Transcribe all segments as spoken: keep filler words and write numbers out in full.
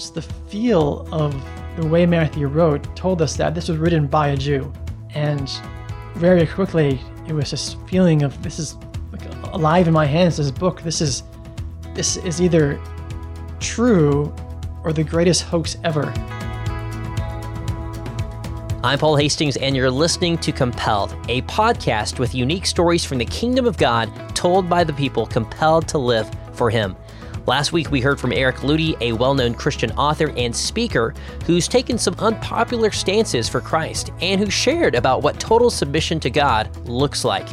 just the feel of the way Matthew wrote told us that this was written by a Jew. And very quickly, it was this feeling of, this is alive in my hands, this book, this is this is either true or the greatest hoax ever. I'm Paul Hastings, and you're listening to Compelled, a podcast with unique stories from the kingdom of God told by the people compelled to live for him. Last week, we heard from Eric Ludy, a well-known Christian author and speaker who's taken some unpopular stances for Christ and who shared about what total submission to God looks like.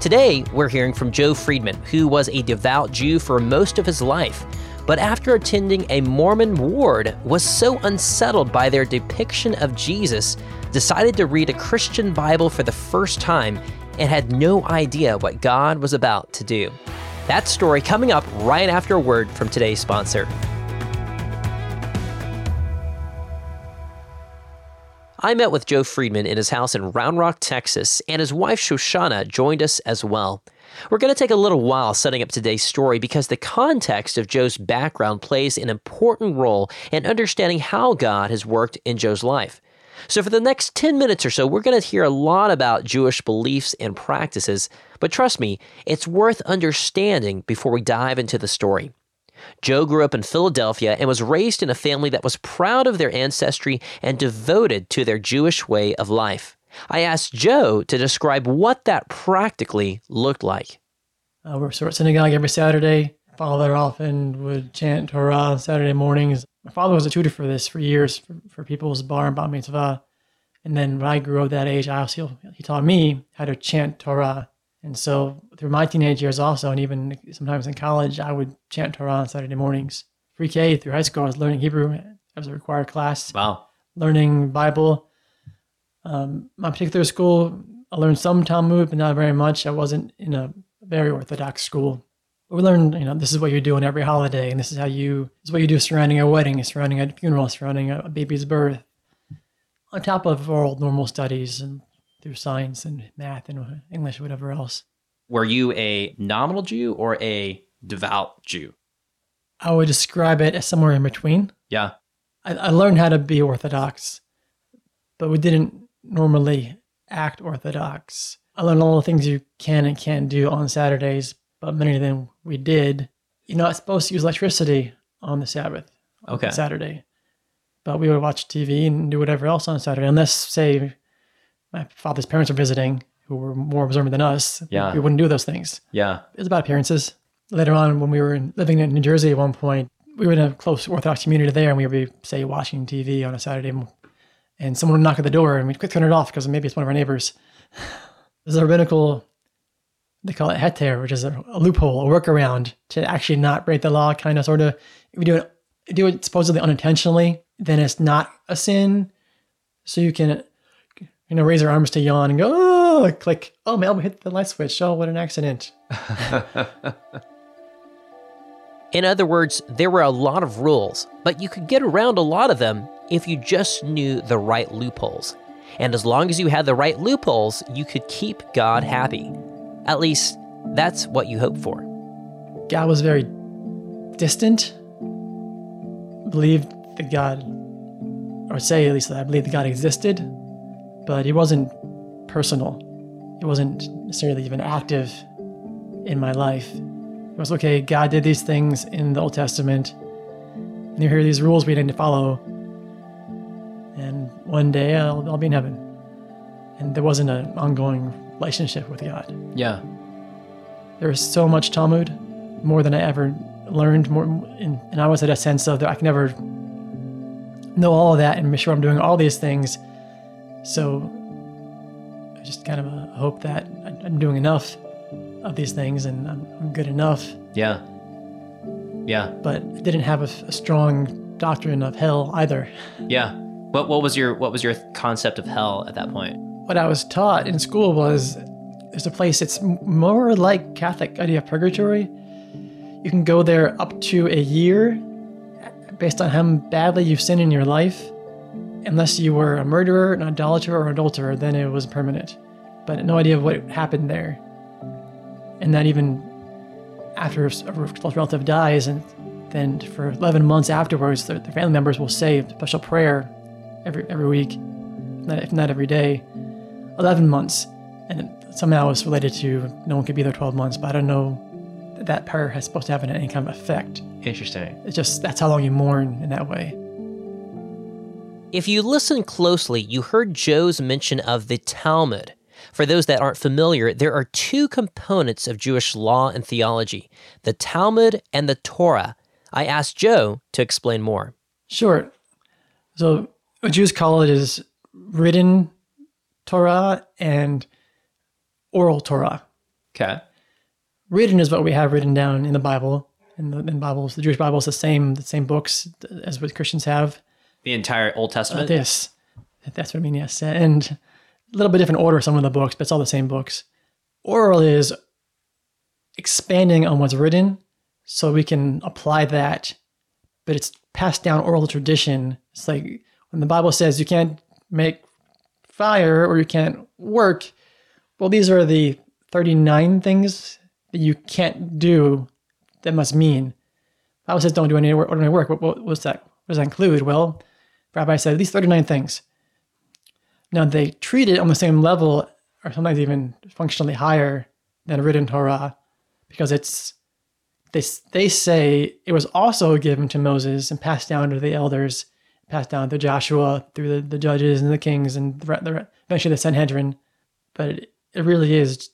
Today, we're hearing from Joe Friedman, who was a devout Jew for most of his life, but after attending a Mormon ward, was so unsettled by their depiction of Jesus, decided to read a Christian Bible for the first time and had no idea what God was about to do. That story coming up right after a word from today's sponsor. I met with Joe Friedman in his house in Round Rock, Texas, and his wife Shoshana joined us as well. We're going to take a little while setting up today's story because the context of Joe's background plays an important role in understanding how God has worked in Joe's life. So for the next ten minutes or so, we're going to hear a lot about Jewish beliefs and practices, but trust me, it's worth understanding before we dive into the story. Joe grew up in Philadelphia and was raised in a family that was proud of their ancestry and devoted to their Jewish way of life. I asked Joe to describe what that practically looked like. Uh, we were at synagogue every Saturday. My father often would chant Torah on Saturday mornings. My father was a tutor for this for years, for, for people's bar and bat mitzvah. And then when I grew up that age, I also, he taught me how to chant Torah. And so through my teenage years also, and even sometimes in college, I would chant Torah on Saturday mornings. Pre-K through high school, I was learning Hebrew. It was a required class. Wow. Learning Bible. Um, my particular school, I learned some Talmud, but not very much. I wasn't in a very Orthodox school. But we learned, you know, this is what you do on every holiday, and this is how you, this is what you do surrounding a wedding, surrounding a funeral, surrounding a baby's birth, on top of our old normal studies and through science and math and English, whatever else. Were you a nominal Jew or a devout Jew? I would describe it as somewhere in between. Yeah. I, I learned how to be Orthodox, but we didn't normally act Orthodox. I learned all the things you can and can't do on Saturdays, but many of them we did. You're not supposed to use electricity on the Sabbath, on okay. Saturday, but we would watch T V and do whatever else on Saturday, unless, say, my father's parents were visiting, who were more observant than us. Yeah. We wouldn't do those things. Yeah, it was about appearances. Later on, when we were living in New Jersey at one point, we were in a close Orthodox community there, and we would be, say, watching T V on a Saturday morning. And someone would knock at the door, and we'd quick turn it off because maybe it's one of our neighbors. There's a rabbinical, they call it heter, which is a, a loophole, a workaround to actually not break the law, kind of, sort of. If you do it, do it supposedly unintentionally, then it's not a sin. So you can, you know, raise your arms to yawn and go, oh, click. Oh, my elbow hit the light switch. Oh, what an accident. In other words, there were a lot of rules, but you could get around a lot of them if you just knew the right loopholes. And as long as you had the right loopholes, you could keep God happy. At least, that's what you hope for. God was very distant. Believed that God, or say at least that I believed that God existed, but he wasn't personal. He wasn't necessarily even active in my life. It was, okay, God did these things in the Old Testament, and here are these rules we need to follow, and one day I'll, I'll be in heaven. And there wasn't an ongoing relationship with God. Yeah. There was so much Talmud, more than I ever learned, more, and, and I was at a sense of that I can never know all of that and make sure I'm doing all these things. So I just kind of uh, hope that I'm doing enough of these things and I'm, I'm good enough. Yeah. Yeah. But I didn't have a, a strong doctrine of hell either. Yeah. What what was your what was your concept of hell at that point? What I was taught in school was there's a place that's more like Catholic idea of purgatory. You can go there up to a year based on how badly you've sinned in your life. Unless you were a murderer, an idolater, or an adulterer, then it was permanent. But no idea of what happened there. And that even after a close relative dies, and And for eleven months afterwards, their, their family members will say a special prayer every every week, if not every day. eleven months. And it somehow it's related to no one could be there twelve months, but I don't know that that prayer is supposed to have any kind of effect. Interesting. It's just, that's how long you mourn in that way. If you listen closely, you heard Joe's mention of the Talmud. For those that aren't familiar, there are two components of Jewish law and theology, the Talmud and the Torah. I asked Joe to explain more. Sure. So what Jews call it is written Torah and oral Torah. Okay. Written is what we have written down in the Bible. And the, in Bibles, the Jewish Bible is the same, the same books as what Christians have. The entire Old Testament? Uh, yes. That's what I mean, yes. And a little bit different order of some of the books, but it's all the same books. Oral is expanding on what's written so we can apply that, but it's passed down oral tradition. It's like when the Bible says you can't make fire or you can't work, well, these are the thirty-nine things that you can't do that must mean. The Bible says don't do any ordinary work. What, what, what's that? What does that include? Well, the rabbi said these thirty-nine things. Now, they treat it on the same level, or sometimes even functionally higher than written Torah, because it's they they say it was also given to Moses and passed down to the elders, passed down to Joshua through the, the judges and the kings and the, the, eventually the Sanhedrin. But it, it really is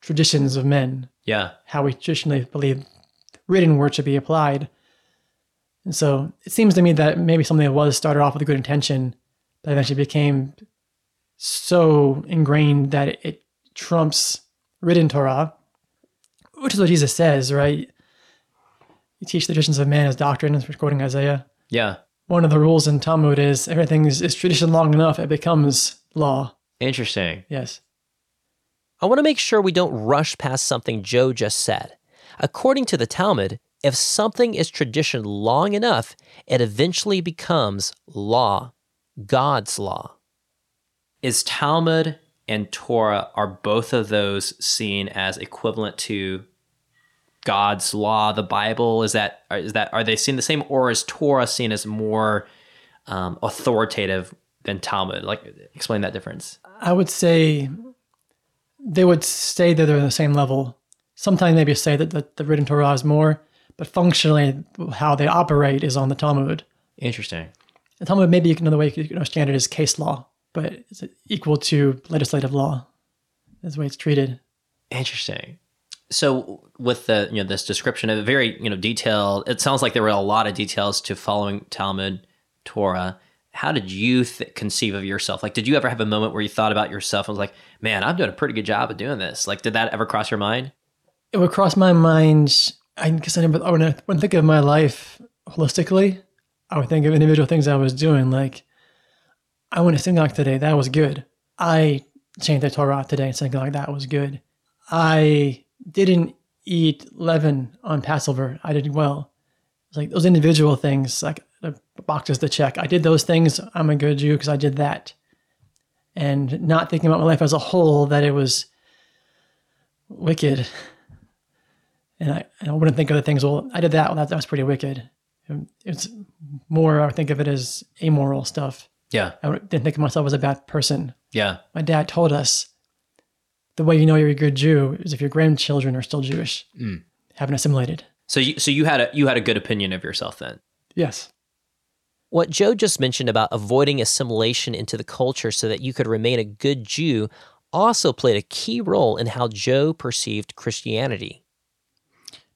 traditions of men. Yeah, how we traditionally believe written word should be applied. And so it seems to me that maybe something that was started off with a good intention, but eventually became so ingrained that it trumps written Torah, which is what Jesus says, right? You teach the traditions of man as doctrine, as we're quoting Isaiah. Yeah. One of the rules in Talmud is everything is, is tradition long enough, it becomes law. Interesting. Yes. I want to make sure we don't rush past something Joe just said. According to the Talmud, if something is tradition long enough, it eventually becomes law, God's law. Is Talmud and Torah, are both of those seen as equivalent to God's law, the Bible? Is that, is that, are they seen the same, or is Torah seen as more um, authoritative than Talmud? Like, explain that difference. I would say they would say that they're on the same level. Sometimes maybe say that the, the written Torah is more, but functionally how they operate is on the Talmud. Interesting. The Talmud, maybe another way you can understand it is case law, but it's equal to legislative law. That's the way it's treated. Interesting. So with the, you know, this description of a very, you know, detailed, it sounds like there were a lot of details to following Talmud, Torah. How did you th- conceive of yourself? Like, did you ever have a moment where you thought about yourself and was like, man, I'm doing a pretty good job of doing this? Like, did that ever cross your mind? It would cross my mind. I guess I never, I wouldn't, I wouldn't think of my life holistically. I would think of individual things I was doing, like, I went to synagogue today. That was good. I changed the Torah today in synagogue. That was good. I didn't eat leaven on Passover. I did well. It's like those individual things, like the boxes to check. I did those things. I'm a good Jew because I did that. And not thinking about my life as a whole, that it was wicked. And I, and I wouldn't think of the things, well, I did that. Well, that, that was pretty wicked. It's more, I think of it as amoral stuff. Yeah. I didn't think of myself as a bad person. Yeah. My dad told us the way you know you're a good Jew is if your grandchildren are still Jewish, mm. haven't assimilated. So you so you had a you had a good opinion of yourself then? Yes. What Joe just mentioned about avoiding assimilation into the culture so that you could remain a good Jew also played a key role in how Joe perceived Christianity.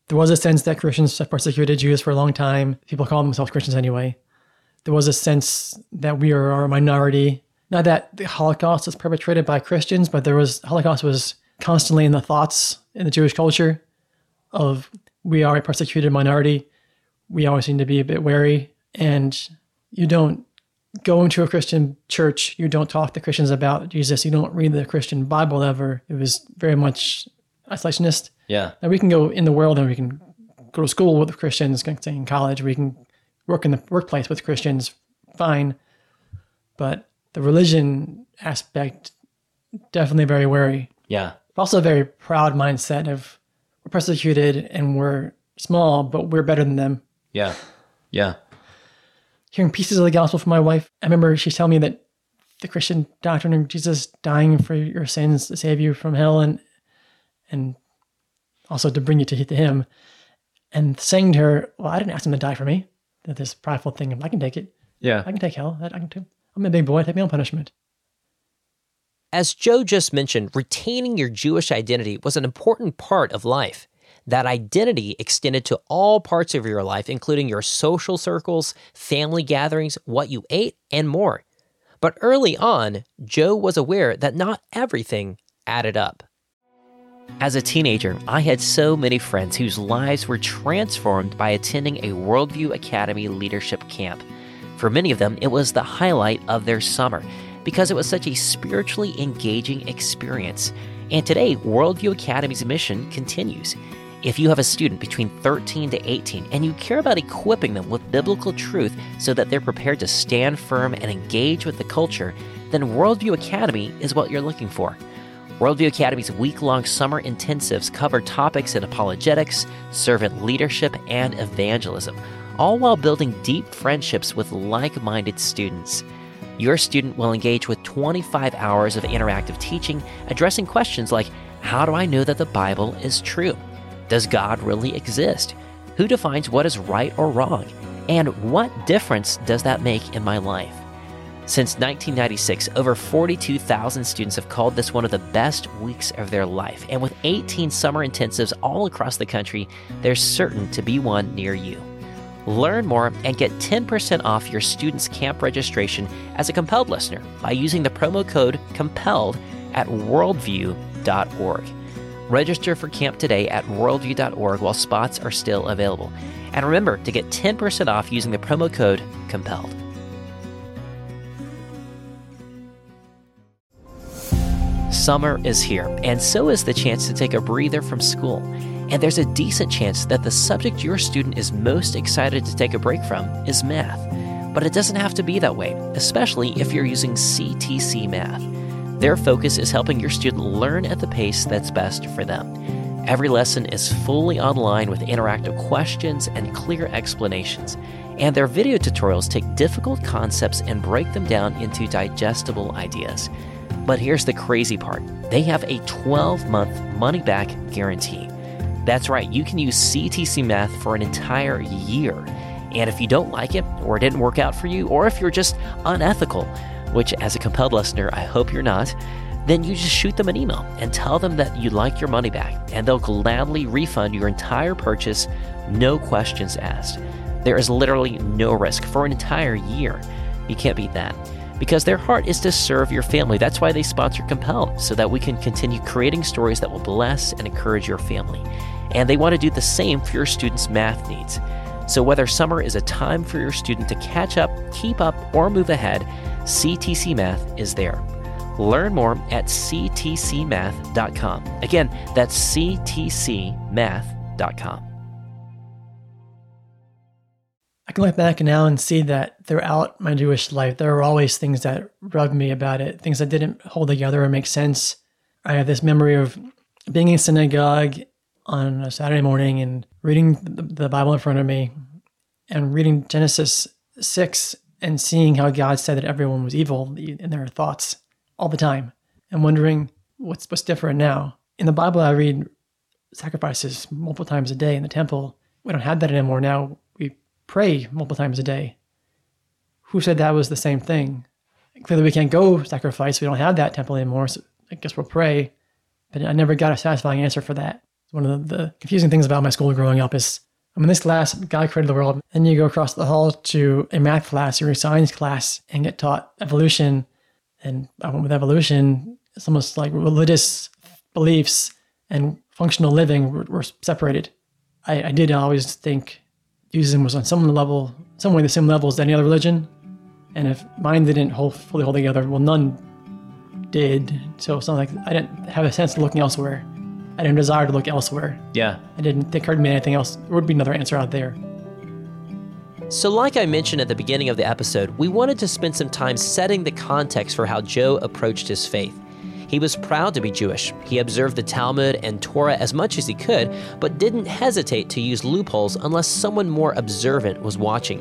There was a sense that Christians have persecuted Jews for a long time. People call themselves Christians anyway. There was a sense that we are a minority. Not that the Holocaust was perpetrated by Christians, but there was Holocaust was constantly in the thoughts in the Jewish culture of we are a persecuted minority. We always seem to be a bit wary. And you don't go into a Christian church. You don't talk to Christians about Jesus. You don't read the Christian Bible ever. It was very much isolationist. Yeah. Now we can go in the world and we can go to school with Christians, in college, we can work in the workplace with Christians, fine. But the religion aspect, definitely very wary. Yeah. Also a very proud mindset of we're persecuted and we're small, but we're better than them. Yeah. Yeah. Hearing pieces of the gospel from my wife. I remember she telling me that the Christian doctrine of Jesus dying for your sins to save you from hell and and also to bring you to him. And saying to her, well, I didn't ask him to die for me. That this prideful thing of, I can take it. Yeah. I can take hell. I can too. I'm a big boy. I take my own punishment. As Joe just mentioned, retaining your Jewish identity was an important part of life. That identity extended to all parts of your life, including your social circles, family gatherings, what you ate, and more. But early on, Joe was aware that not everything added up. As a teenager, I had so many friends whose lives were transformed by attending a Worldview Academy leadership camp. For many of them, it was the highlight of their summer because it was such a spiritually engaging experience. And today, Worldview Academy's mission continues. If you have a student between thirteen to eighteen and you care about equipping them with biblical truth so that they're prepared to stand firm and engage with the culture, then Worldview Academy is what you're looking for. Worldview Academy's week-long summer intensives cover topics in apologetics, servant leadership, and evangelism, all while building deep friendships with like-minded students. Your student will engage with twenty-five hours of interactive teaching, addressing questions like, how do I know that the Bible is true? Does God really exist? Who defines what is right or wrong? And what difference does that make in my life? Since nineteen ninety-six, over forty-two thousand students have called this one of the best weeks of their life. And with eighteen summer intensives all across the country, there's certain to be one near you. Learn more and get ten percent off your student's camp registration as a Compelled listener by using the promo code COMPELLED at worldview dot org. Register for camp today at worldview dot org while spots are still available. And remember to get ten percent off using the promo code COMPELLED. Summer is here, and so is the chance to take a breather from school. And there's a decent chance that the subject your student is most excited to take a break from is math. But it doesn't have to be that way, especially if you're using C T C Math. Their focus is helping your student learn at the pace that's best for them. Every lesson is fully online with interactive questions and clear explanations. And their video tutorials take difficult concepts and break them down into digestible ideas. But here's the crazy part. They have a twelve-month money-back guarantee. That's right, you can use C T C Math for an entire year. And if you don't like it, or it didn't work out for you, or if you're just unethical, which as a Compelled listener, I hope you're not, then you just shoot them an email and tell them that you'd like your money back, and they'll gladly refund your entire purchase, no questions asked. There is literally no risk for an entire year. You can't beat that. Because their heart is to serve your family. That's why they sponsor Compelled, so that we can continue creating stories that will bless and encourage your family. And they want to do the same for your students' math needs. So whether summer is a time for your student to catch up, keep up, or move ahead, C T C Math is there. Learn more at c t c math dot com. Again, that's c t c math dot com. I can look back now and see that throughout my Jewish life, there were always things that rubbed me about it, things that didn't hold together or make sense. I have this memory of being in synagogue on a Saturday morning and reading the Bible in front of me and reading Genesis six and seeing how God said that everyone was evil in their thoughts all the time and wondering what's, what's different now. In the Bible, I read sacrifices multiple times a day in the temple. We don't have that anymore now. Pray multiple times a day. Who said that was the same thing? Clearly we can't go sacrifice. We don't have that temple anymore, so I guess we'll pray. But I never got a satisfying answer for that. One of the, the confusing things about my school growing up is, I mean, this class, God created the world, and you go across the hall to a math class or a science class and get taught evolution. And I went with evolution. It's almost like religious beliefs and functional living were, were separated. I, I did always think Judaism was on some level, some way the same level as any other religion. And if mine didn't hold, fully hold together, well, none did. So it's not like I didn't have a sense of looking elsewhere. I didn't desire to look elsewhere. Yeah. I didn't think there'd be anything else. There would be another answer out there. So like I mentioned at the beginning of the episode, we wanted to spend some time setting the context for how Joe approached his faith. He was proud to be Jewish. He observed the Talmud and Torah as much as he could, but didn't hesitate to use loopholes unless someone more observant was watching.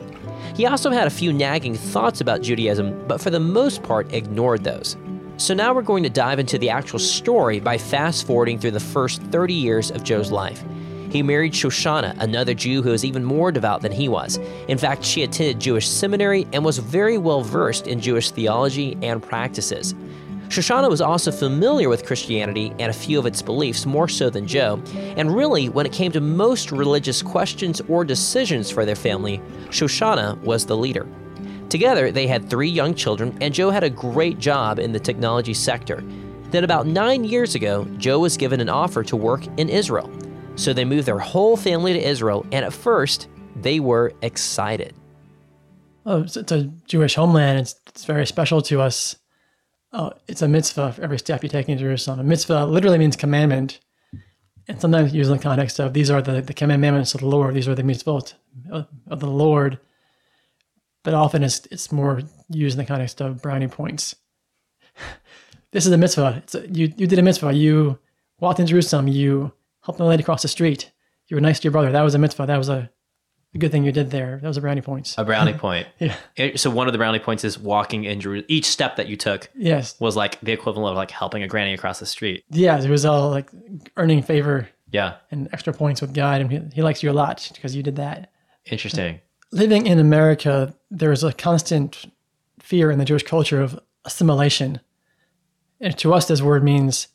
He also had a few nagging thoughts about Judaism, but for the most part ignored those. So now we're going to dive into the actual story by fast-forwarding through the first thirty years of Joe's life. He married Shoshana, another Jew who was even more devout than he was. In fact, she attended Jewish seminary and was very well versed in Jewish theology and practices. Shoshana was also familiar with Christianity and a few of its beliefs, more so than Joe, and really, when it came to most religious questions or decisions for their family, Shoshana was the leader. Together, they had three young children, and Joe had a great job in the technology sector. Then about nine years ago, Joe was given an offer to work in Israel. So they moved their whole family to Israel, and at first, they were excited. Oh, it's, it's a Jewish homeland. It's, it's very special to us. Oh, it's a mitzvah for every step you take in Jerusalem. A mitzvah literally means commandment. And sometimes used in the context of, these are the, the commandments of the Lord. These are the mitzvot of the Lord. But often it's, it's more used in the context of brownie points. This is a mitzvah. It's a, you, you did a mitzvah. You walked in Jerusalem. You helped the lady cross the street. You were nice to your brother. That was a mitzvah. That was a, a good thing you did there. That was a brownie point. A brownie point. Yeah. It, so one of the brownie points is walking in Jerusalem. Each step that you took yes. was like the equivalent of like helping a granny across the street. Yeah. It was all like earning favor yeah. and extra points with God. And he, he likes you a lot because you did that. Interesting. So, living in America, there is a constant fear in the Jewish culture of assimilation. And to us, this word means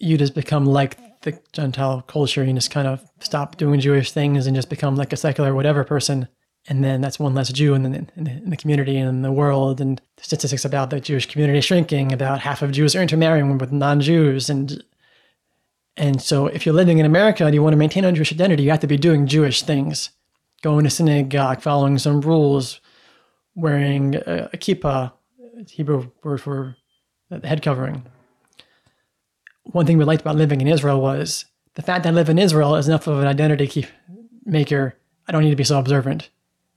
you just become like the Gentile culture. You just kind of stop doing Jewish things and just become like a secular whatever person. And then that's one less Jew in the, in the, in the community and in the world. And statistics about the Jewish community shrinking, about half of Jews are intermarrying with non-Jews. And, and so if you're living in America and you want to maintain a Jewish identity, you have to be doing Jewish things. Going to synagogue, following some rules, wearing a, a kippah, Hebrew word for head covering. One thing we liked about living in Israel was the fact that I live in Israel is enough of an identity keep maker. I don't need to be so observant.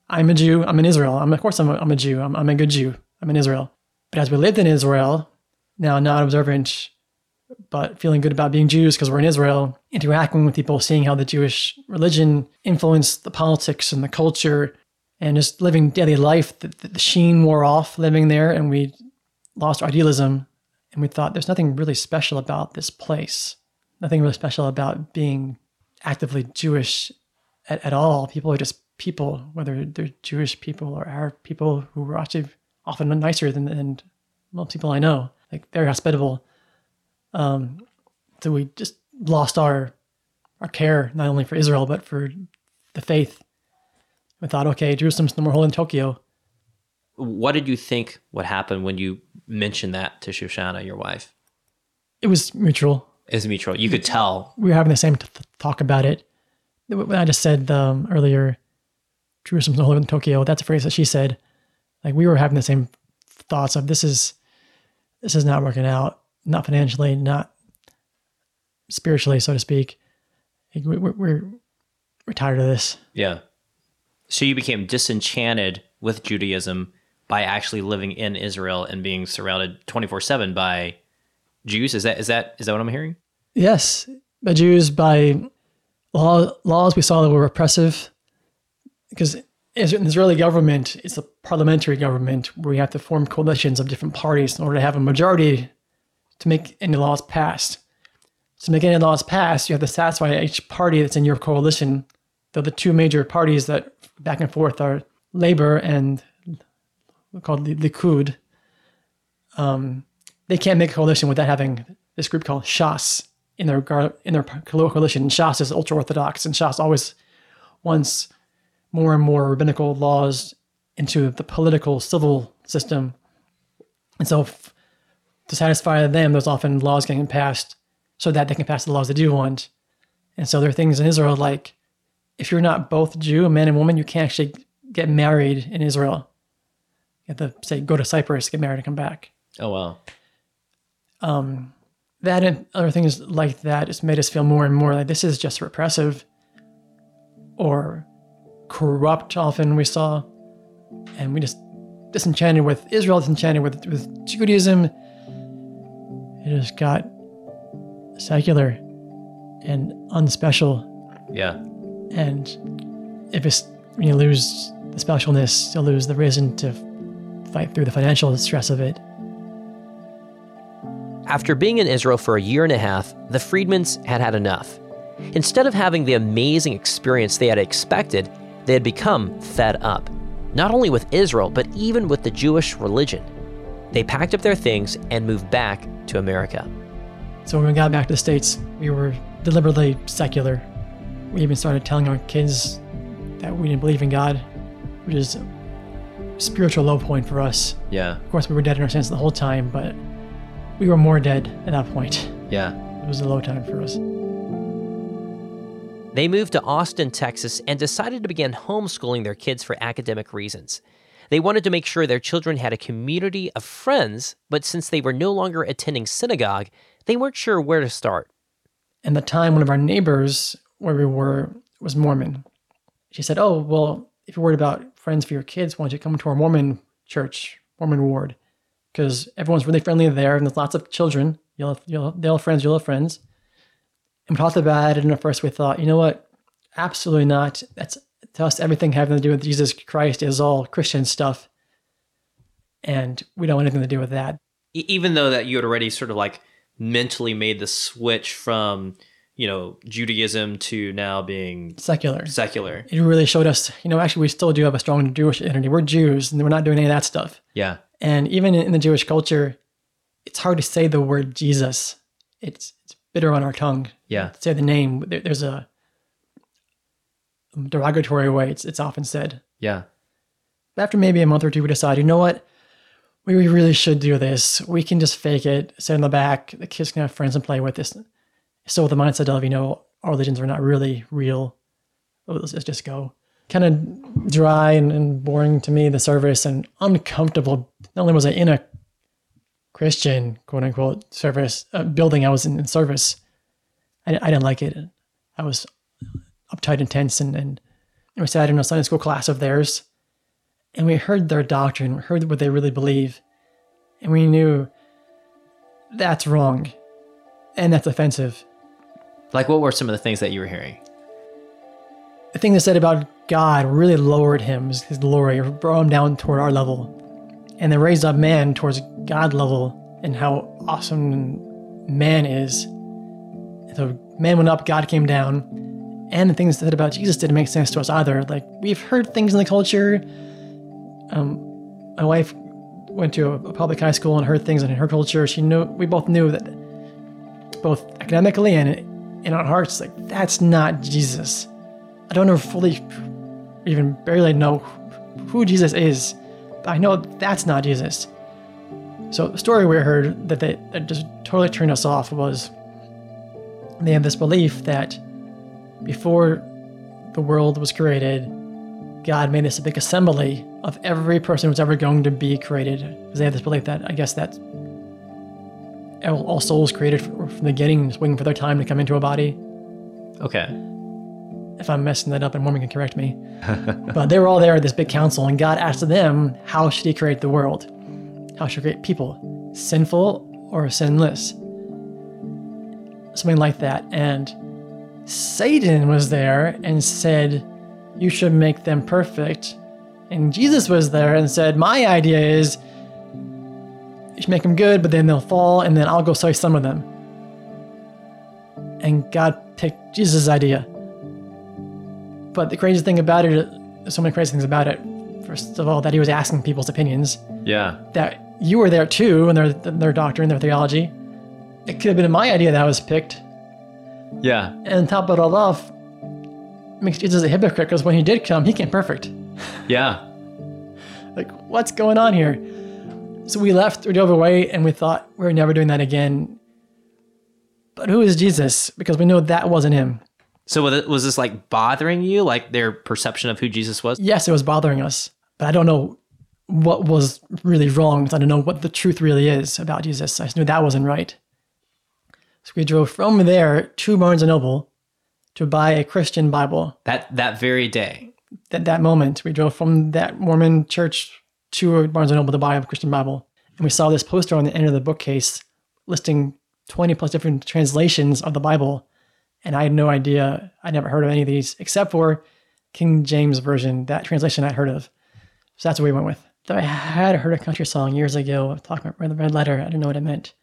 I'm a Jew. I'm in Israel. I'm, of course, I'm a, I'm a Jew. I'm, I'm a good Jew. I'm in Israel. But as we lived in Israel, now not observant, but feeling good about being Jews because we're in Israel, interacting with people, seeing how the Jewish religion influenced the politics and the culture, and just living daily life, the, the sheen wore off living there, and we lost our idealism, and we thought there's nothing really special about this place, nothing really special about being actively Jewish at, at all. People are just people, whether they're Jewish people or Arab people who were actually often nicer than, than most people I know, like very hospitable. Um, so we just lost our our care, not only for Israel, but for the faith. We thought, okay, Jerusalem's no more holy in Tokyo. What did you think would happen when you mentioned that to Shoshana, your wife? It was mutual. It was mutual. You could tell. We were having the same t- talk about it. When I just said um, earlier, Jerusalem's no holy in Tokyo, that's a phrase that she said. Like, we were having the same thoughts of this is this is not working out. Not financially, not spiritually, so to speak. We're, we're, we're tired of this. Yeah. So you became disenchanted with Judaism by actually living in Israel and being surrounded twenty-four seven by Jews. Is that is that is that what I'm hearing? Yes, by Jews, by law, laws we saw that were repressive. Because in the Israeli government, it's a parliamentary government where you have to form coalitions of different parties in order to have a majority to make any laws passed. To make any laws passed, you have to satisfy each party that's in your coalition. Though the two major parties that back and forth are Labor and called the Likud. Um, they can't make a coalition without having this group called Shas in their gar- in their coalition. And Shas is ultra-Orthodox, and Shas always wants more and more rabbinical laws into the political civil system. And so f- to satisfy them, there's often laws getting passed so that they can pass the laws they do want. And so there are things in Israel like, if you're not both Jew, a man and woman, you can't actually get married in Israel. You have to, say, go to Cyprus, get married, and come back. Oh, wow. Um, that and other things like that just made us feel more and more like this is just repressive or corrupt, often we saw. And we just disenchanted with Israel, disenchanted with, with Judaism. It It just got secular and unspecial. Yeah. And if it's, when you lose the specialness, you'll lose the reason to fight through the financial stress of it. After being in Israel for a year and a half, the Friedmans had had enough. Instead of having the amazing experience they had expected, they had become fed up, not only with Israel, but even with the Jewish religion. They packed up their things and moved back to America. So when we got back to the States, we were deliberately secular. We even started telling our kids that we didn't believe in God, which is a spiritual low point for us. Yeah. Of course, we were dead in our sins the whole time, but we were more dead at that point. Yeah. It was a low time for us. They moved to Austin, Texas, and decided to begin homeschooling their kids for academic reasons. They wanted to make sure their children had a community of friends, but since they were no longer attending synagogue, they weren't sure where to start. At the time, one of our neighbors, where we were, was Mormon. She said, oh, well, if you're worried about friends for your kids, why don't you come to our Mormon church, Mormon ward, because everyone's really friendly there, and there's lots of children. You'll, you'll, they'll have friends, you'll have friends. And we talked about it, and at first we thought, you know what? Absolutely not. That's, to us, everything having to do with Jesus Christ is all Christian stuff, and we don't want anything to do with that. Even though that you had already sort of like mentally made the switch from, you know, Judaism to now being secular. Secular. It really showed us, you know, actually we still do have a strong Jewish identity. We're Jews, and we're not doing any of that stuff. Yeah. And even in the Jewish culture, it's hard to say the word Jesus. It's it's bitter on our tongue. Yeah. Say the name. There, there's a derogatory way it's it's often said. Yeah. After maybe a month or two, we decide, you know what? We, we really should do this. We can just fake it, sit in the back. The kids can have friends and play with this. So with the mindset of, you know, our religions are not really real. Let's, let's just go. Kind of dry and, and boring to me, the service, and uncomfortable. Not only was I in a Christian, quote unquote, service, uh, building I was in, in service, I, I didn't like it. I was uptight and tense, and, and we sat in a Sunday school class of theirs, and we heard their doctrine, we heard what they really believe, and we knew that's wrong, and that's offensive. Like, what were some of the things that you were hearing? The thing they said about God really lowered him, his glory, brought him down toward our level, and they raised up man towards God level and how awesome man is. And so man went up, God came down. And the things that about Jesus didn't make sense to us either. Like, we've heard things in the culture. Um, my wife went to a, a public high school and heard things in her culture. She knew, we both knew that, both academically and in our hearts, like, that's not Jesus. I don't know fully, even barely know who Jesus is, but I know that's not Jesus. So the story we heard that they that just totally turned us off was they had this belief that before the world was created, God made this a big assembly of every person who's ever going to be created. Because they have this belief that, I guess, that all souls created from the beginning, just waiting for their time to come into a body. Okay. If I'm messing that up, and Mormon can correct me. But they were all there at this big council, and God asked them, how should he create the world? How should he create people? Sinful or sinless? Something like that. And Satan was there and said, you should make them perfect. And Jesus was there and said, my idea is you should make them good, but then they'll fall, and then I'll go slice some of them. And God picked Jesus' idea. But the crazy thing about it, there's so many crazy things about it. First of all, that he was asking people's opinions. Yeah. That you were there too, and their, their doctrine, their theology. It could have been my idea that I was picked. Yeah. And top of it all off, makes Jesus a hypocrite, because when he did come, he came perfect. Yeah. Like, what's going on here? So we left, we drove away, and we thought we were never doing that again. But who is Jesus? Because we know that wasn't him. So was this like bothering you, like their perception of who Jesus was? Yes, it was bothering us. But I don't know what was really wrong. I don't know what the truth really is about Jesus. I just knew that wasn't right. So we drove from there to Barnes and Noble to buy a Christian Bible. That that very day? That that moment. We drove from that Mormon church to Barnes and Noble to buy a Christian Bible. And we saw this poster on the end of the bookcase listing twenty plus different translations of the Bible, and I had no idea. I never heard of any of these except for King James Version, that translation I heard of. So that's what we went with. Though I had heard a country song years ago talking about the red letter. I didn't know what it meant.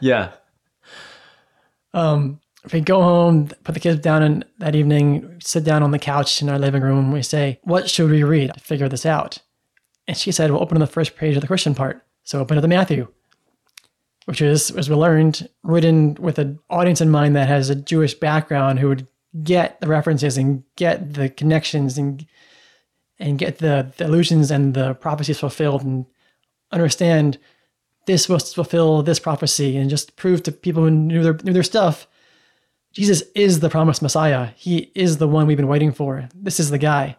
Yeah. um, we go home, put the kids down, and that evening, sit down on the couch in our living room, and we say, what should we read to figure this out? And she said, we'll open on the first page of the Christian part. So open up to Matthew, which is, as we learned, written with an audience in mind that has a Jewish background who would get the references and get the connections and and get the, the allusions and the prophecies fulfilled and understand this was to fulfill this prophecy and just prove to people who knew their, knew their stuff, Jesus is the promised Messiah. He is the one we've been waiting for. This is the guy.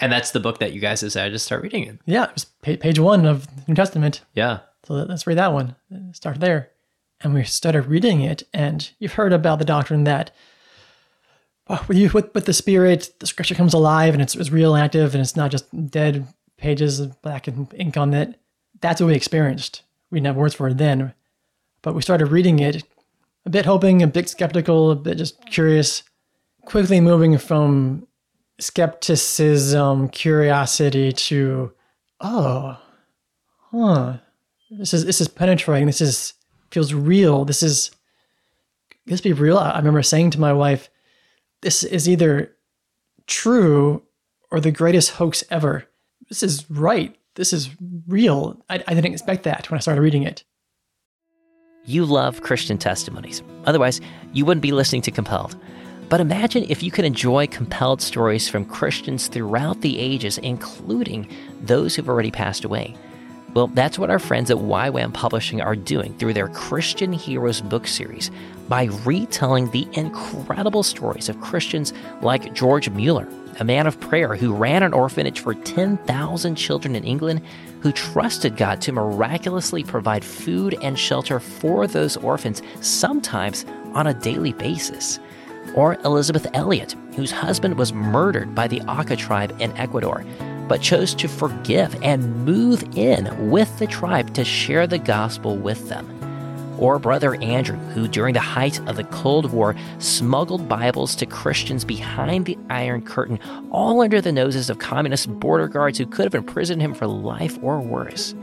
And that's the book that you guys decided to start reading in. Yeah, it was page one of the New Testament. Yeah. So let's read that one. Start there. And we started reading it, and you've heard about the doctrine that with, you, with, with the Spirit, the Scripture comes alive, and it's, it's real and active, and it's not just dead pages of black ink on it. That's what we experienced. We didn't have words for it then. But we started reading it, a bit hoping, a bit skeptical, a bit just curious, quickly moving from skepticism, curiosity to, oh, huh, this is this is penetrating. This is feels real. This is this be real. I remember saying to my wife, "This is either true or the greatest hoax ever. This is right. This is real." I, I didn't expect that when I started reading it. You love Christian testimonies. Otherwise, you wouldn't be listening to Compelled. But imagine if you could enjoy compelled stories from Christians throughout the ages, including those who've already passed away. Well, that's what our friends at Y WAM Publishing are doing through their Christian Heroes book series by retelling the incredible stories of Christians like George Mueller, a man of prayer who ran an orphanage for ten thousand children in England, who trusted God to miraculously provide food and shelter for those orphans, sometimes on a daily basis. Or Elizabeth Elliot, whose husband was murdered by the Auca tribe in Ecuador, but chose to forgive and move in with the tribe to share the gospel with them. Or Brother Andrew, who during the height of the Cold War smuggled Bibles to Christians behind the Iron Curtain, all under the noses of communist border guards who could have imprisoned him for life or worse.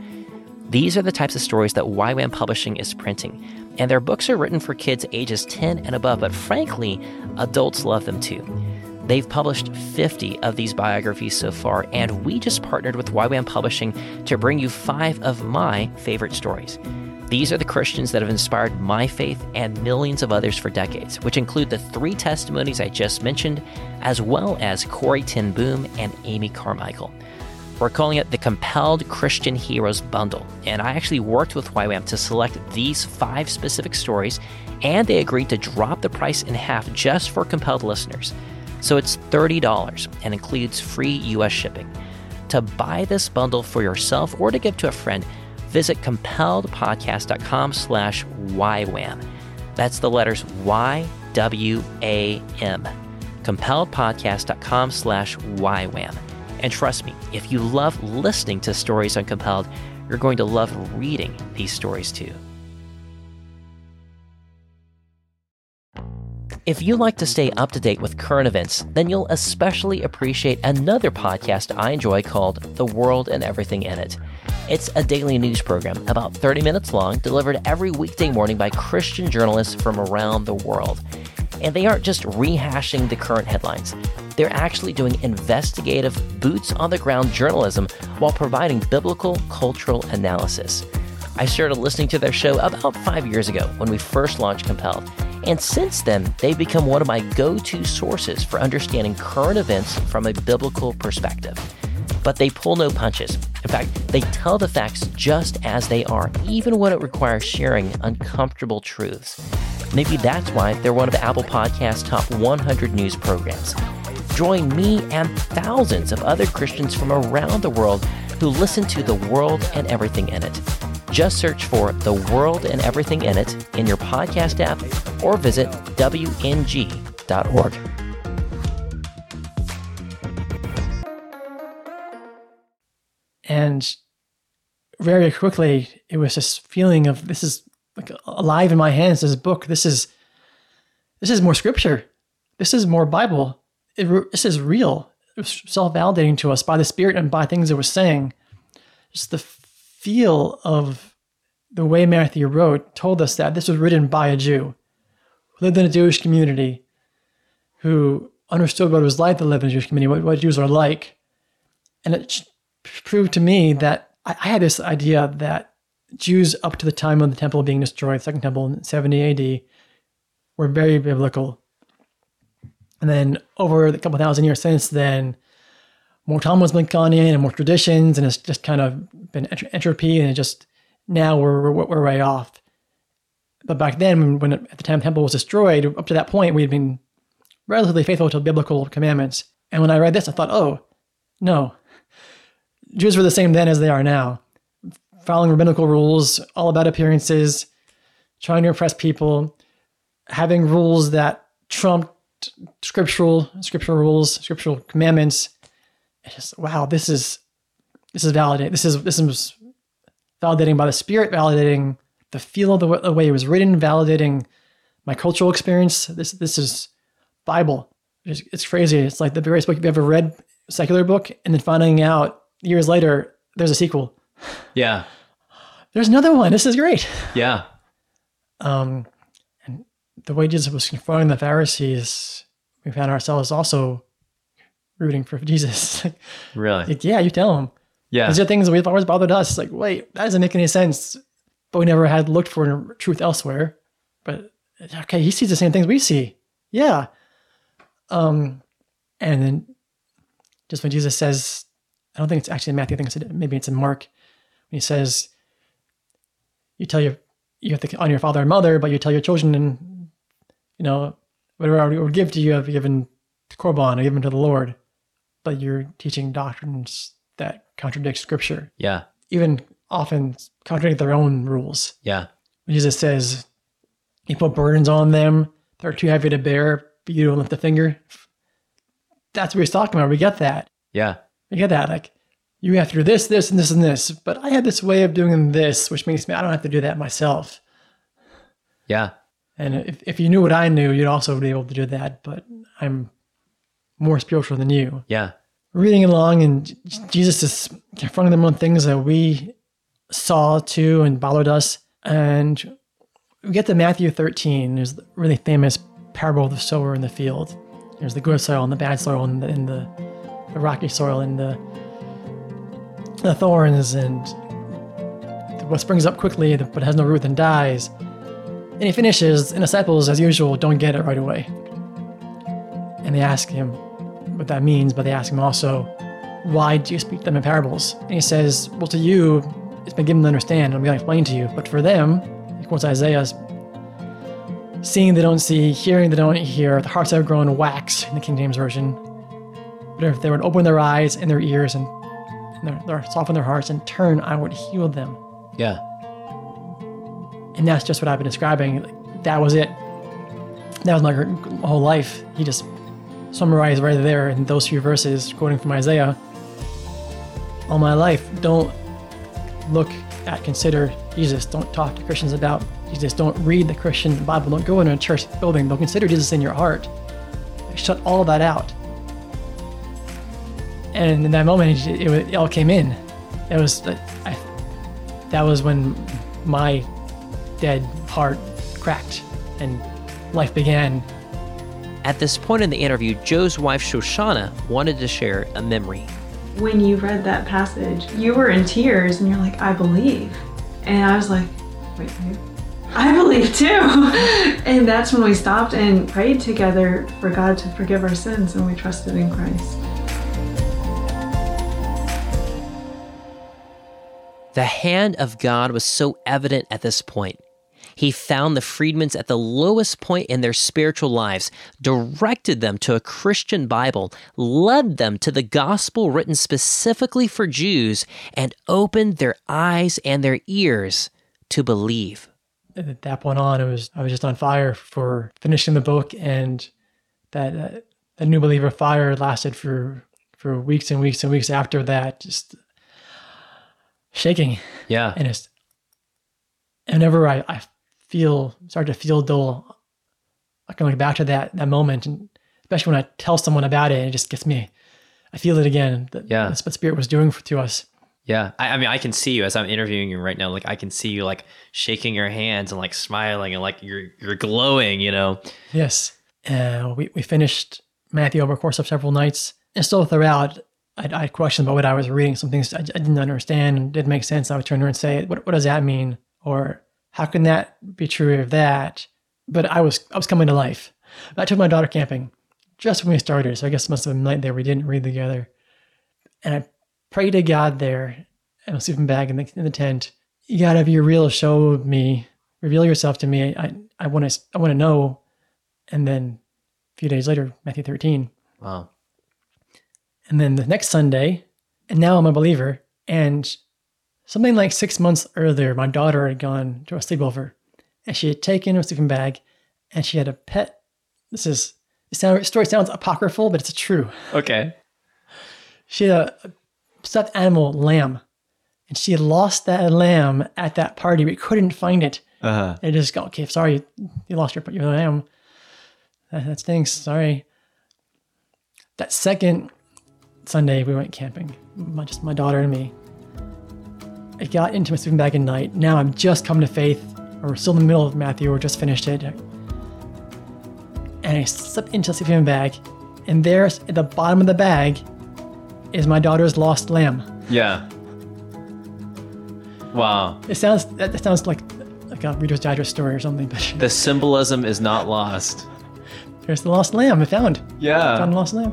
These are the types of stories that Y WAM Publishing is printing, and their books are written for kids ages ten and above, but frankly, adults love them too. They've published fifty of these biographies so far, and we just partnered with Y WAM Publishing to bring you five of my favorite stories. These are the Christians that have inspired my faith and millions of others for decades, which include the three testimonies I just mentioned, as well as Corrie ten Boom and Amy Carmichael. We're calling it the Compelled Christian Heroes Bundle, and I actually worked with Y WAM to select these five specific stories, and they agreed to drop the price in half just for Compelled listeners. So it's thirty dollars and includes free U S shipping. To buy this bundle for yourself or to give to a friend, visit compelledpodcast.com slash YWAM. That's the letters Y W A M. compelledpodcast.com slash YWAM. And trust me, if you love listening to stories on Compelled, you're going to love reading these stories too. If you like to stay up to date with current events, then you'll especially appreciate another podcast I enjoy called The World and Everything in It. It's a daily news program about thirty minutes long, delivered every weekday morning by Christian journalists from around the world. And they aren't just rehashing the current headlines. They're actually doing investigative, boots-on-the-ground journalism while providing biblical cultural analysis. I started listening to their show about five years ago when we first launched Compelled, and since then, they've become one of my go-to sources for understanding current events from a biblical perspective. But they pull no punches. In fact, they tell the facts just as they are, even when it requires sharing uncomfortable truths. Maybe that's why they're one of Apple Podcasts' top one hundred news programs. Join me and thousands of other Christians from around the world who listen to The World and Everything in It. Just search for The World and Everything in It in your podcast app or visit W N G dot org. And very quickly, it was this feeling of this is like alive in my hands, this book. This is, this is more scripture. This is more Bible. It, this is real. It was self-validating to us by the Spirit and by things it was saying. Just the feel of the way Matthew wrote told us that this was written by a Jew who lived in a Jewish community, who understood what it was like to live in a Jewish community, what, what Jews are like. And it proved to me that I, I had this idea that Jews up to the time of the temple being destroyed, Second Temple in seventy A D, were very biblical. And then over the couple thousand years since then, more Talmud's been gone in and more traditions, and it's just kind of been entropy, and it just, now we're, we're, we're way off. But back then, when at the time the temple was destroyed, up to that point, we'd been relatively faithful to biblical commandments. And when I read this, I thought, oh, no. Jews were the same then as they are now. Following rabbinical rules, all about appearances, trying to impress people, having rules that trumped scriptural scriptural rules, scriptural commandments. It's just, wow, this is this is validating. This is this is validating by the Spirit, validating the feel of the, w- the way it was written, validating my cultural experience. This this is Bible. It's, it's crazy. It's like the greatest book you've ever read, secular book, and then finding out years later there's a sequel. Yeah, there's another one. This is great. Yeah. Um. The way Jesus was confronting the Pharisees, we found ourselves also rooting for Jesus. Like, really? Like, yeah, you tell them. Yeah. These are things that we've always bothered us. Like, wait, that doesn't make any sense. But we never had looked for truth elsewhere. But okay, he sees the same things we see. Yeah. Um, and then just when Jesus says, I don't think it's actually in Matthew, I think it's, maybe it's in Mark, when he says, you tell your, you have to honor your father and mother, but you tell your children and, you know, whatever I would give to you, I've given to Korban, I've given to the Lord. But you're teaching doctrines that contradict Scripture. Yeah. Even often contradict their own rules. Yeah. When Jesus says, you put burdens on them that are too heavy to bear, but you don't lift the finger. That's what he's talking about. We get that. Yeah. We get that. Like, you have to do this, this, and this, and this. But I have this way of doing this, which means I don't have to do that myself. Yeah. And if, if you knew what I knew, you'd also be able to do that, but I'm more spiritual than you. Yeah. Reading along, and Jesus is confronting them on things that we saw too and bothered us. And we get to Matthew thirteen. There's the really famous parable of the sower in the field. There's the good soil and the bad soil and the, and the, the rocky soil and the, the thorns and what springs up quickly but has no root and dies. And he finishes, and disciples, as usual, don't get it right away. And they ask him what that means, but they ask him also, why do you speak to them in parables? And he says, well, to you, it's been given to understand, and I'm going to explain to you. But for them, he quotes Isaiah, seeing they don't see, hearing they don't hear, the hearts have grown wax, in the King James Version. But if they would open their eyes and their ears and, and their, their, soften their hearts and turn, I would heal them. Yeah. And that's just what I've been describing. That was it. That was my whole life. He just summarized right there in those few verses, quoting from Isaiah. All my life, don't look at, consider Jesus. Don't talk to Christians about Jesus. Don't read the Christian Bible. Don't go into a church building. Don't consider Jesus in your heart. Shut all that out. And in that moment, it, it, it all came in. It was, I, that was when my dead heart cracked and life began. At this point in the interview, Joe's wife Shoshana wanted to share a memory. When you read that passage, you were in tears and you're like, I believe. And I was like, wait, wait. I believe too. And that's when we stopped and prayed together for God to forgive our sins, and we trusted in Christ. The hand of God was so evident at this point. He found the Friedmans at the lowest point in their spiritual lives, directed them to a Christian Bible, led them to the gospel written specifically for Jews, and opened their eyes and their ears to believe. At that point on, it was I was just on fire for finishing the book, and that uh, the New Believer fire lasted for for weeks and weeks and weeks after that. Just shaking. Yeah. And it's, whenever I, I feel, start to feel dull, I can look back to that that moment, and especially when I tell someone about it, it just gets me. I feel it again. That, yeah, that's what Spirit was doing for, to us. Yeah, I, I mean, I can see you as I'm interviewing you right now. Like, I can see you like shaking your hands and like smiling and like you're you're glowing, you know. Yes, uh, we we finished Matthew over a course of several nights, and still throughout, I I questioned about what I was reading. Some things I, I didn't understand and didn't make sense. I would turn around and say, "What what does that mean?" Or "How can that be true of that?" But I was I was coming to life. I took my daughter camping just when we started, so I guess it must have been night there we didn't read together, and I prayed to God there, and I was sleeping bag in the in the tent. You gotta be real. Show me, reveal yourself to me. I I want to I want to know. And then a few days later, Matthew thirteen. Wow. And then the next Sunday, and now I'm a believer. And something like six months earlier, my daughter had gone to a sleepover, and she had taken a sleeping bag, and she had a pet. This is the story sounds apocryphal, but it's true. Okay. She had a stuffed animal lamb, and she had lost that lamb at that party. We couldn't find it. Uh-huh. And it just got, okay, sorry, you lost your, your lamb. That, that stinks, sorry. That second Sunday, we went camping, my, just my daughter and me. I got into my sleeping bag at night. Now I'm just coming to faith, or we're still in the middle of Matthew, or just finished it. And I slipped into the sleeping bag, and there at the bottom of the bag is my daughter's lost lamb. Yeah. Wow. It sounds that, that sounds like like a Reader's Digest story or something. But the symbolism is not lost. There's the lost lamb I found. Yeah. I found the lost lamb.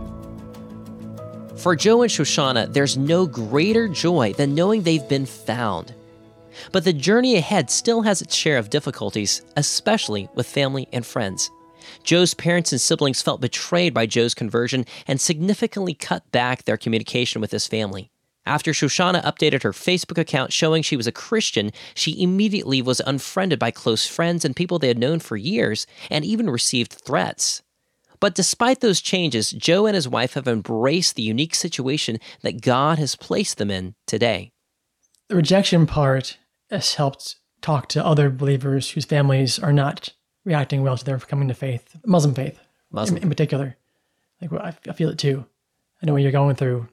For Joe and Shoshana, there's no greater joy than knowing they've been found. But the journey ahead still has its share of difficulties, especially with family and friends. Joe's parents and siblings felt betrayed by Joe's conversion and significantly cut back their communication with his family. After Shoshana updated her Facebook account showing she was a Christian, she immediately was unfriended by close friends and people they had known for years, and even received threats. But despite those changes, Joe and his wife have embraced the unique situation that God has placed them in today. The rejection part has helped talk to other believers whose families are not reacting well to their coming to faith, Muslim faith Muslim. In, in particular. Like, well, I, I feel it too. I know what you're going through.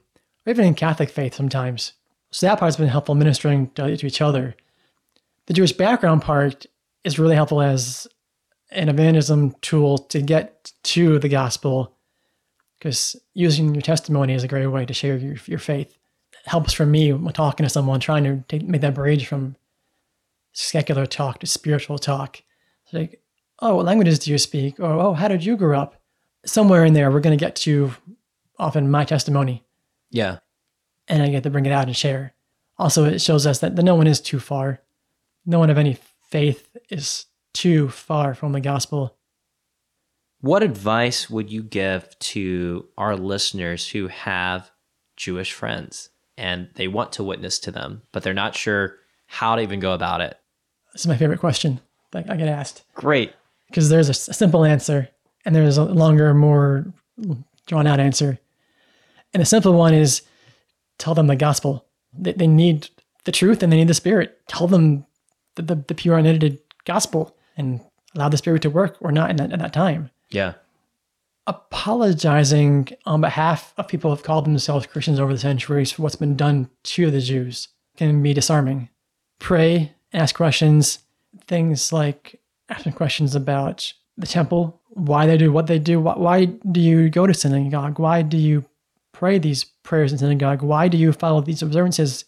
Or even in Catholic faith sometimes. So that part's been helpful, ministering to, to each other. The Jewish background part is really helpful as an evangelism tool to get to the gospel, because using your testimony is a great way to share your, your faith. It helps for me when talking to someone, trying to take, make that bridge from secular talk to spiritual talk. It's like, oh, what languages do you speak? Or, oh, how did you grow up? Somewhere in there, we're going to get to often my testimony. Yeah. And I get to bring it out and share. Also, it shows us that no one is too far. No one of any faith is too far from the gospel. What advice would you give to our listeners who have Jewish friends and they want to witness to them, but they're not sure how to even go about it? This is my favorite question that I get asked. Great. Because there's a simple answer, and there's a longer, more drawn-out answer. And the simple one is tell them the gospel. They, they need the truth, and they need the Spirit. Tell them the, the, the pure, unedited gospel, and allow the Spirit to work or not in that, in that time. Yeah. Apologizing on behalf of people who have called themselves Christians over the centuries for what's been done to the Jews can be disarming. Pray, ask questions, things like asking questions about the temple, why they do what they do, why, why do you go to synagogue, why do you pray these prayers in synagogue, why do you follow these observances,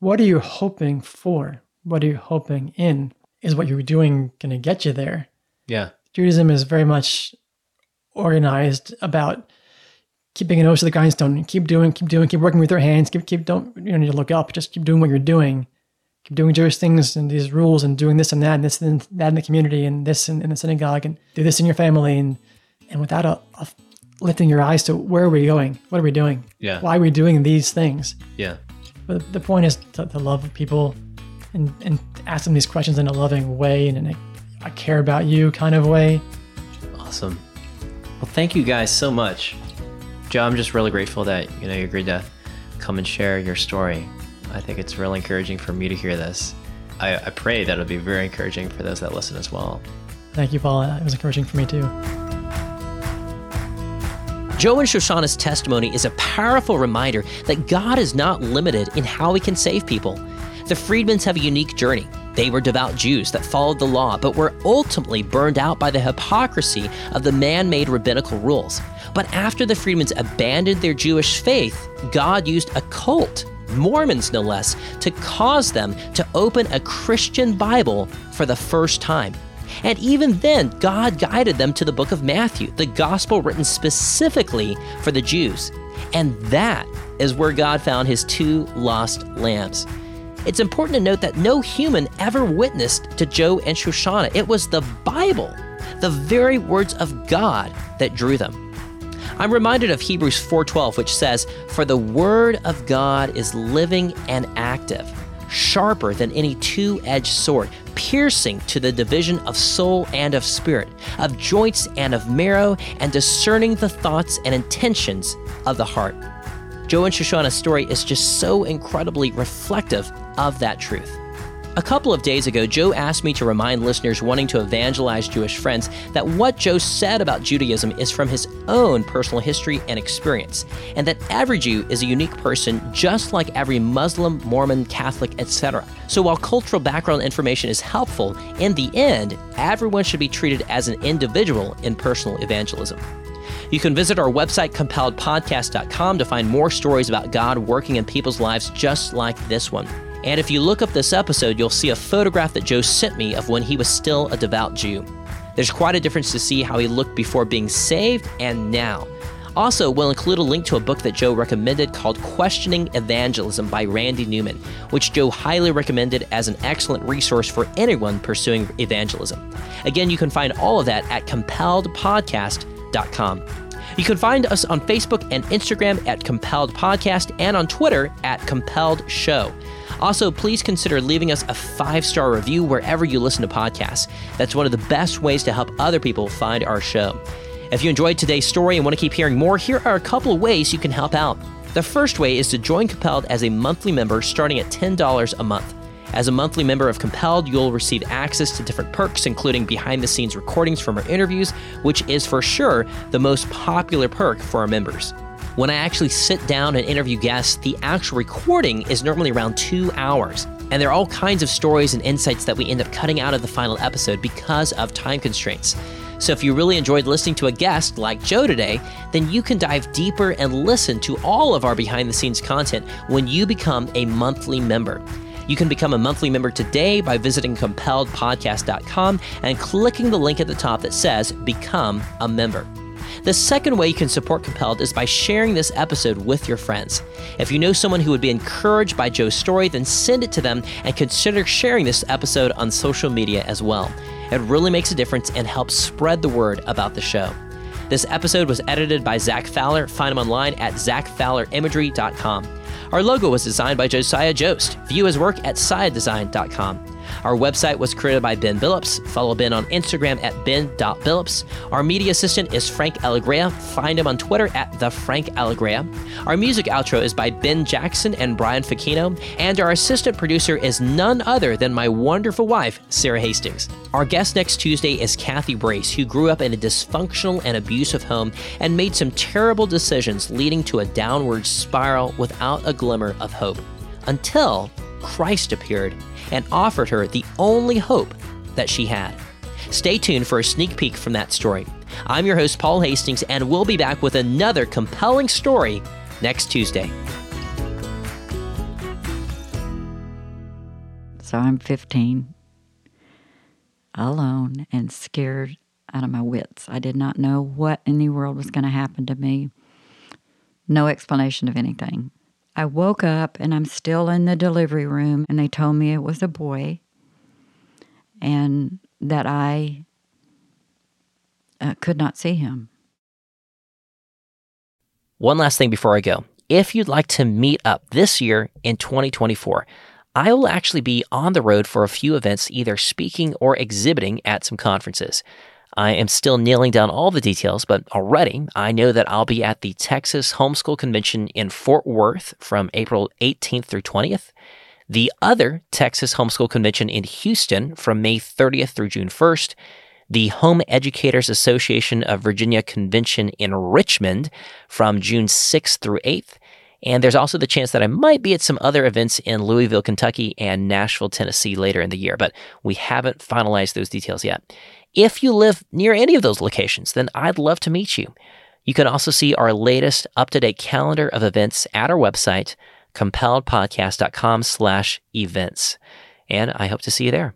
what are you hoping for, what are you hoping in, is what you're doing going to get you there? Yeah. Judaism is very much organized about keeping a nose to the grindstone, keep doing, keep doing, keep working with your hands, keep, keep, don't, you don't need to look up, just keep doing what you're doing. Keep doing Jewish things and these rules and doing this and that and this and that in the community and this in, in the synagogue and do this in your family and and without a, a lifting your eyes to where are we going? What are we doing? Yeah. Why are we doing these things? Yeah. But the point is to, to love people and, and ask them these questions in a loving way and in a I care about you kind of way. Awesome. Well, thank you guys so much. Joe, I'm just really grateful that you know you agreed to come and share your story. I think it's really encouraging for me to hear this. I, I pray that it'll be very encouraging for those that listen as well. Thank you, Paul. It was encouraging for me too. Joe and Shoshana's testimony is a powerful reminder that God is not limited in how He can save people. The Friedmans have a unique journey. They were devout Jews that followed the law, but were ultimately burned out by the hypocrisy of the man-made rabbinical rules. But after the Friedmans abandoned their Jewish faith, God used a cult, Mormons no less, to cause them to open a Christian Bible for the first time. And even then, God guided them to the book of Matthew, the gospel written specifically for the Jews. And that is where God found His two lost lambs. It's important to note that no human ever witnessed to Joe and Shoshana. It was the Bible, the very words of God, that drew them. I'm reminded of Hebrews four twelve, which says, "For the word of God is living and active, sharper than any two-edged sword, piercing to the division of soul and of spirit, of joints and of marrow, and discerning the thoughts and intentions of the heart." Joe and Shoshana's story is just so incredibly reflective of that truth. A couple of days ago, Joe asked me to remind listeners wanting to evangelize Jewish friends that what Joe said about Judaism is from his own personal history and experience, and that every Jew is a unique person just like every Muslim, Mormon, Catholic, et cetera. So while cultural background information is helpful, in the end, everyone should be treated as an individual in personal evangelism. You can visit our website, compelled podcast dot com, to find more stories about God working in people's lives just like this one. And if you look up this episode, you'll see a photograph that Joe sent me of when he was still a devout Jew. There's quite a difference to see how he looked before being saved and now. Also, we'll include a link to a book that Joe recommended called Questioning Evangelism by Randy Newman, which Joe highly recommended as an excellent resource for anyone pursuing evangelism. Again, you can find all of that at compelled podcast dot com. You can find us on Facebook and Instagram at Compelled Podcast and on Twitter at Compelled Show. Also, please consider leaving us a five-star review wherever you listen to podcasts. That's one of the best ways to help other people find our show. If you enjoyed today's story and want to keep hearing more, here are a couple of ways you can help out. The first way is to join Compelled as a monthly member starting at ten dollars a month. As a monthly member of Compelled, you'll receive access to different perks, including behind-the-scenes recordings from our interviews, which is for sure the most popular perk for our members. When I actually sit down and interview guests, the actual recording is normally around two hours, and there are all kinds of stories and insights that we end up cutting out of the final episode because of time constraints. So if you really enjoyed listening to a guest like Joe today, then you can dive deeper and listen to all of our behind-the-scenes content when you become a monthly member. You can become a monthly member today by visiting compelled podcast dot com and clicking the link at the top that says Become a Member. The second way you can support Compelled is by sharing this episode with your friends. If you know someone who would be encouraged by Joe's story, then send it to them and consider sharing this episode on social media as well. It really makes a difference and helps spread the word about the show. This episode was edited by Zach Fowler. Find him online at zach fowler imagery dot com. Our logo was designed by Josiah Jost. View his work at siadesign dot com. Our website was created by Ben Billups. Follow Ben on Instagram at ben dot billups. Our media assistant is Frank Alegria. Find him on Twitter at the frank alegria. Our music outro is by Ben Jackson and Brian Facchino. And our assistant producer is none other than my wonderful wife, Sarah Hastings. Our guest next Tuesday is Kathy Brace, who grew up in a dysfunctional and abusive home and made some terrible decisions leading to a downward spiral without a glimmer of hope, until Christ appeared and offered her the only hope that she had. Stay tuned for a sneak peek from that story. I'm your host, Paul Hastings, and we'll be back with another compelling story next Tuesday. So I'm fifteen, alone and scared out of my wits. I did not know what in the world was going to happen to me. No explanation of anything. I woke up, and I'm still in the delivery room, and they told me it was a boy and that I uh, could not see him. One last thing before I go. If you'd like to meet up this year in twenty twenty-four, I will actually be on the road for a few events, either speaking or exhibiting at some conferences. I am still nailing down all the details, but already I know that I'll be at the Texas Homeschool Convention in Fort Worth from April eighteenth through twentieth, the other Texas Homeschool Convention in Houston from May thirtieth through June first, the Home Educators Association of Virginia Convention in Richmond from June sixth through eighth, and there's also the chance that I might be at some other events in Louisville, Kentucky, and Nashville, Tennessee later in the year, but we haven't finalized those details yet. If you live near any of those locations, then I'd love to meet you. You can also see our latest up-to-date calendar of events at our website, compelled podcast dot com slash events, and I hope to see you there.